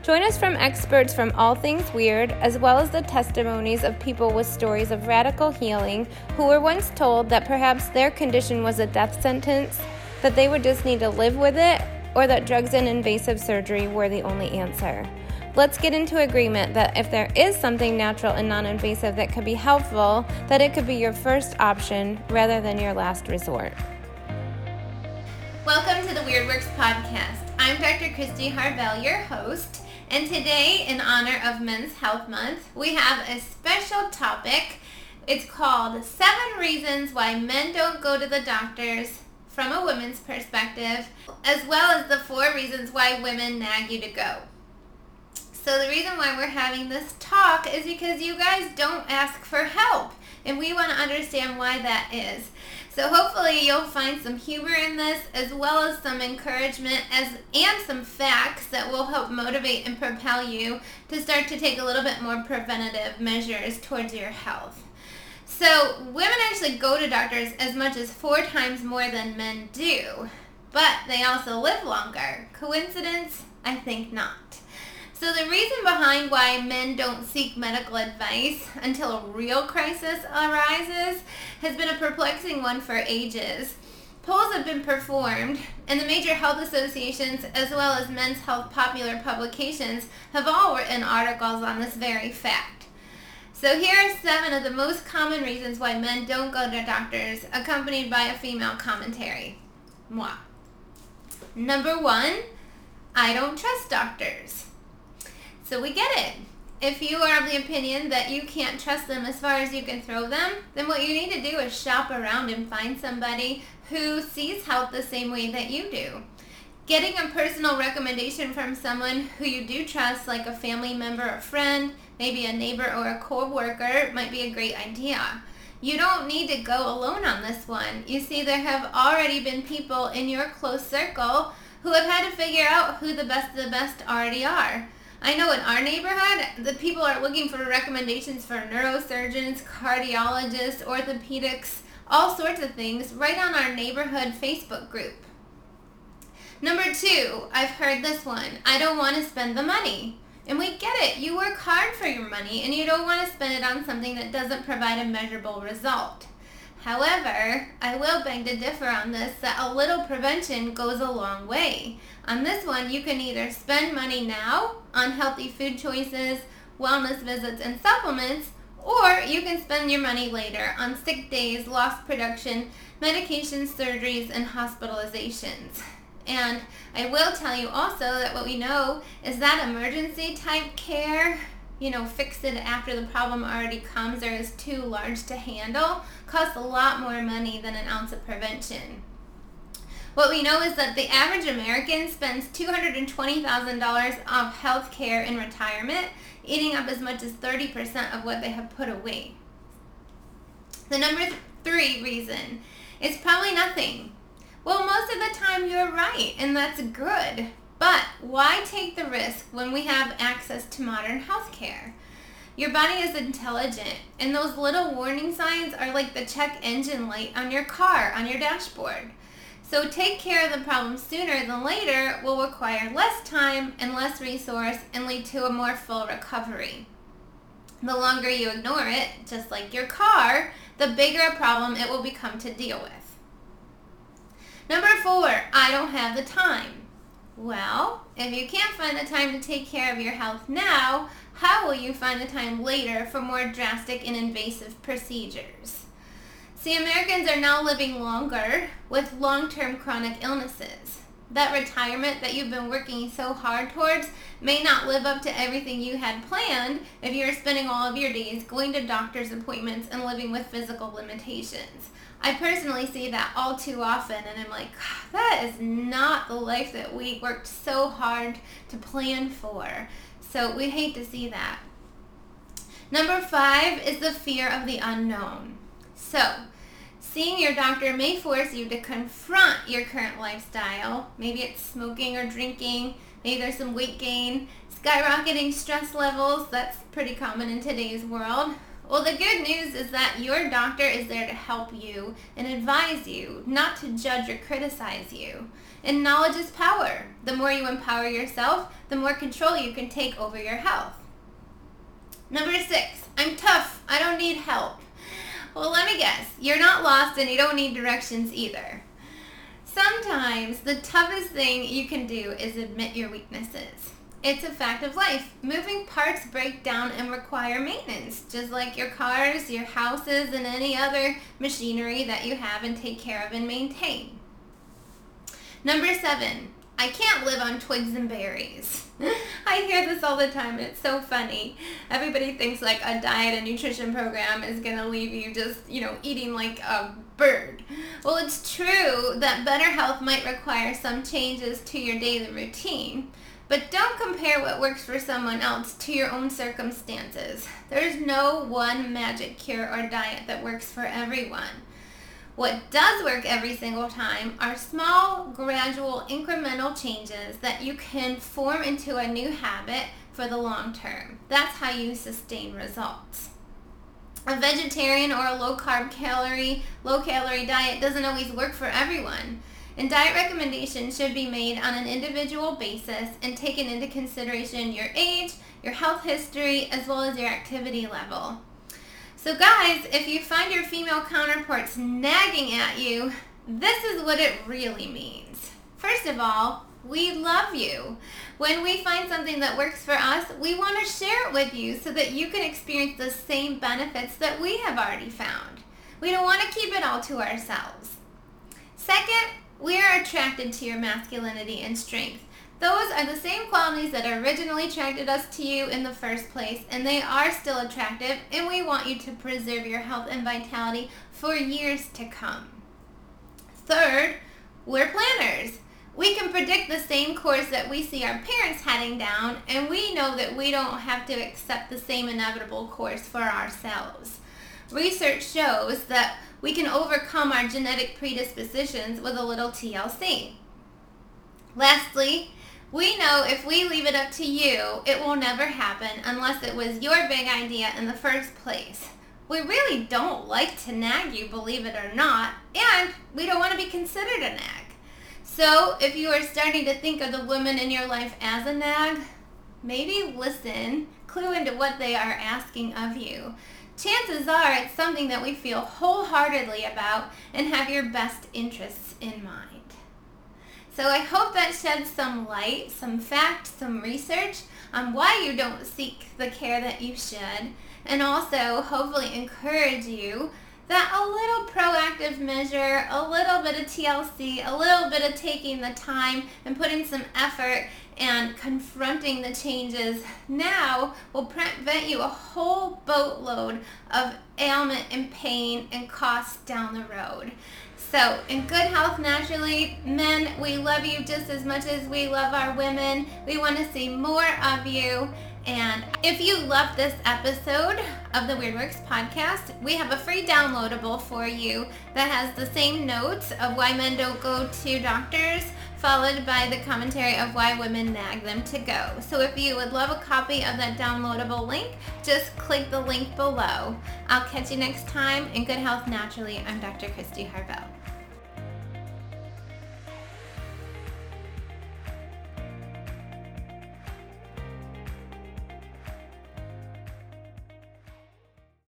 Join us from experts from all things weird, as well as the testimonies of people with stories of radical healing who were once told that perhaps their condition was a death sentence, that they would just need to live with it, or that drugs and invasive surgery were the only answer. Let's get into agreement that if there is something natural and non-invasive that could be helpful, that it could be your first option rather than your last resort. Welcome to the Weird Works Podcast. I'm Dr. Christy Harbell, your host. And today, in honor of Men's Health Month, we have a special topic. It's called 7 Reasons Why Men Don't Go to the Doctors from a Woman's Perspective, as well as the 4 Reasons Why Women Nag You to Go. So the reason why we're having this talk is because you guys don't ask for help, and we want to understand why that is. So hopefully you'll find some humor in this, as well as some encouragement and some facts that will help motivate and propel you to start to take a little bit more preventative measures towards your health. So women actually go to doctors as much as 4 times more than men do, but they also live longer. Coincidence? I think not. So the reason behind why men don't seek medical advice until a real crisis arises has been a perplexing one for ages. Polls have been performed, and the major health associations, as well as Men's Health popular publications, have all written articles on this very fact. So here are 7 of the most common reasons why men don't go to doctors, accompanied by a female commentary. Moi. Number 1, I don't trust doctors. So we get it. If you are of the opinion that you can't trust them as far as you can throw them, then what you need to do is shop around and find somebody who sees health the same way that you do. Getting a personal recommendation from someone who you do trust, like a family member or friend, maybe a neighbor or a co-worker, might be a great idea. You don't need to go alone on this one. You see, there have already been people in your close circle who have had to figure out who the best of the best already are. I know in our neighborhood, the people are looking for recommendations for neurosurgeons, cardiologists, orthopedics, all sorts of things right on our neighborhood Facebook group. Number 2, I've heard this one, I don't want to spend the money. And we get it, you work hard for your money and you don't want to spend it on something that doesn't provide a measurable result. However, I will beg to differ on this, that a little prevention goes a long way. On this one, you can either spend money now on healthy food choices, wellness visits, and supplements, or you can spend your money later on sick days, lost production, medications, surgeries, and hospitalizations. And I will tell you also that what we know is that emergency type care, fix it after the problem already comes or is too large to handle, costs a lot more money than an ounce of prevention. What we know is that the average American spends $220,000 on health care in retirement, eating up as much as 30% of what they have put away. The number 3 reason is probably nothing. Well, most of the time you're right, and that's good. But why take the risk when we have access to modern healthcare? Your body is intelligent, and those little warning signs are like the check engine light on your car, on your dashboard. So take care of the problem sooner than later will require less time and less resource and lead to a more full recovery. The longer you ignore it, just like your car, the bigger a problem it will become to deal with. Number 4, I don't have the time. Well, if you can't find the time to take care of your health now, how will you find the time later for more drastic and invasive procedures? See, Americans are now living longer with long-term chronic illnesses. That retirement that you've been working so hard towards may not live up to everything you had planned if you're spending all of your days going to doctor's appointments and living with physical limitations. I personally see that all too often, and I'm like, that is not the life that we worked so hard to plan for. So we hate to see that. Number 5 is the fear of the unknown. So, Seeing your doctor may force you to confront your current lifestyle. Maybe it's smoking or drinking. Maybe there's some weight gain, skyrocketing stress levels. That's pretty common in today's world. Well, the good news is that your doctor is there to help you and advise you, not to judge or criticize you. And knowledge is power. The more you empower yourself, the more control you can take over your health. Number 6, I'm tough. I don't need help. Well, let me guess. You're not lost and you don't need directions either. Sometimes the toughest thing you can do is admit your weaknesses. It's a fact of life. Moving parts break down and require maintenance, just like your cars, your houses, and any other machinery that you have and take care of and maintain. Number 7, I can't live on twigs and berries. I hear this all the time, and it's so funny. Everybody thinks like a diet and nutrition program is going to leave you just, eating like a bird. Well, it's true that better health might require some changes to your daily routine. But don't compare what works for someone else to your own circumstances. There's no one magic cure or diet that works for everyone. What does work every single time are small, gradual, incremental changes that you can form into a new habit for the long term. That's how you sustain results. A vegetarian or a low-carb calorie, low-calorie diet doesn't always work for everyone. And diet recommendations should be made on an individual basis and taken into consideration your age, your health history, as well as your activity level. So guys, if you find your female counterparts nagging at you, this is what it really means. First of all, we love you. When we find something that works for us, we want to share it with you so that you can experience the same benefits that we have already found. We don't want to keep it all to ourselves. Second, we are attracted to your masculinity and strength. Those are the same qualities that originally attracted us to you in the first place, and they are still attractive, and we want you to preserve your health and vitality for years to come. Third, we're planners. We can predict the same course that we see our parents heading down, and we know that we don't have to accept the same inevitable course for ourselves. Research shows that we can overcome our genetic predispositions with a little TLC. Lastly, we know if we leave it up to you, it will never happen unless it was your big idea in the first place. We really don't like to nag you, believe it or not, and we don't want to be considered a nag. So if you are starting to think of the woman in your life as a nag, maybe listen, clue into what they are asking of you. Chances are it's something that we feel wholeheartedly about and have your best interests in mind. So I hope that sheds some light, some facts, some research on why you don't seek the care that you should, and also hopefully encourage you that a little proactive measure, a little bit of TLC, a little bit of taking the time and putting some effort and confronting the changes now will prevent you a whole boatload of ailment and pain and costs down the road. So, in good health naturally, men, we love you just as much as we love our women. We want to see more of you. And if you love this episode of the Weird Works podcast, we have a free downloadable for you that has the same notes of why men don't go to doctors, followed by the commentary of why women nag them to go. So if you would love a copy of that downloadable link, just click the link below. I'll catch you next time. In good health naturally, I'm Dr. Christy Harbell.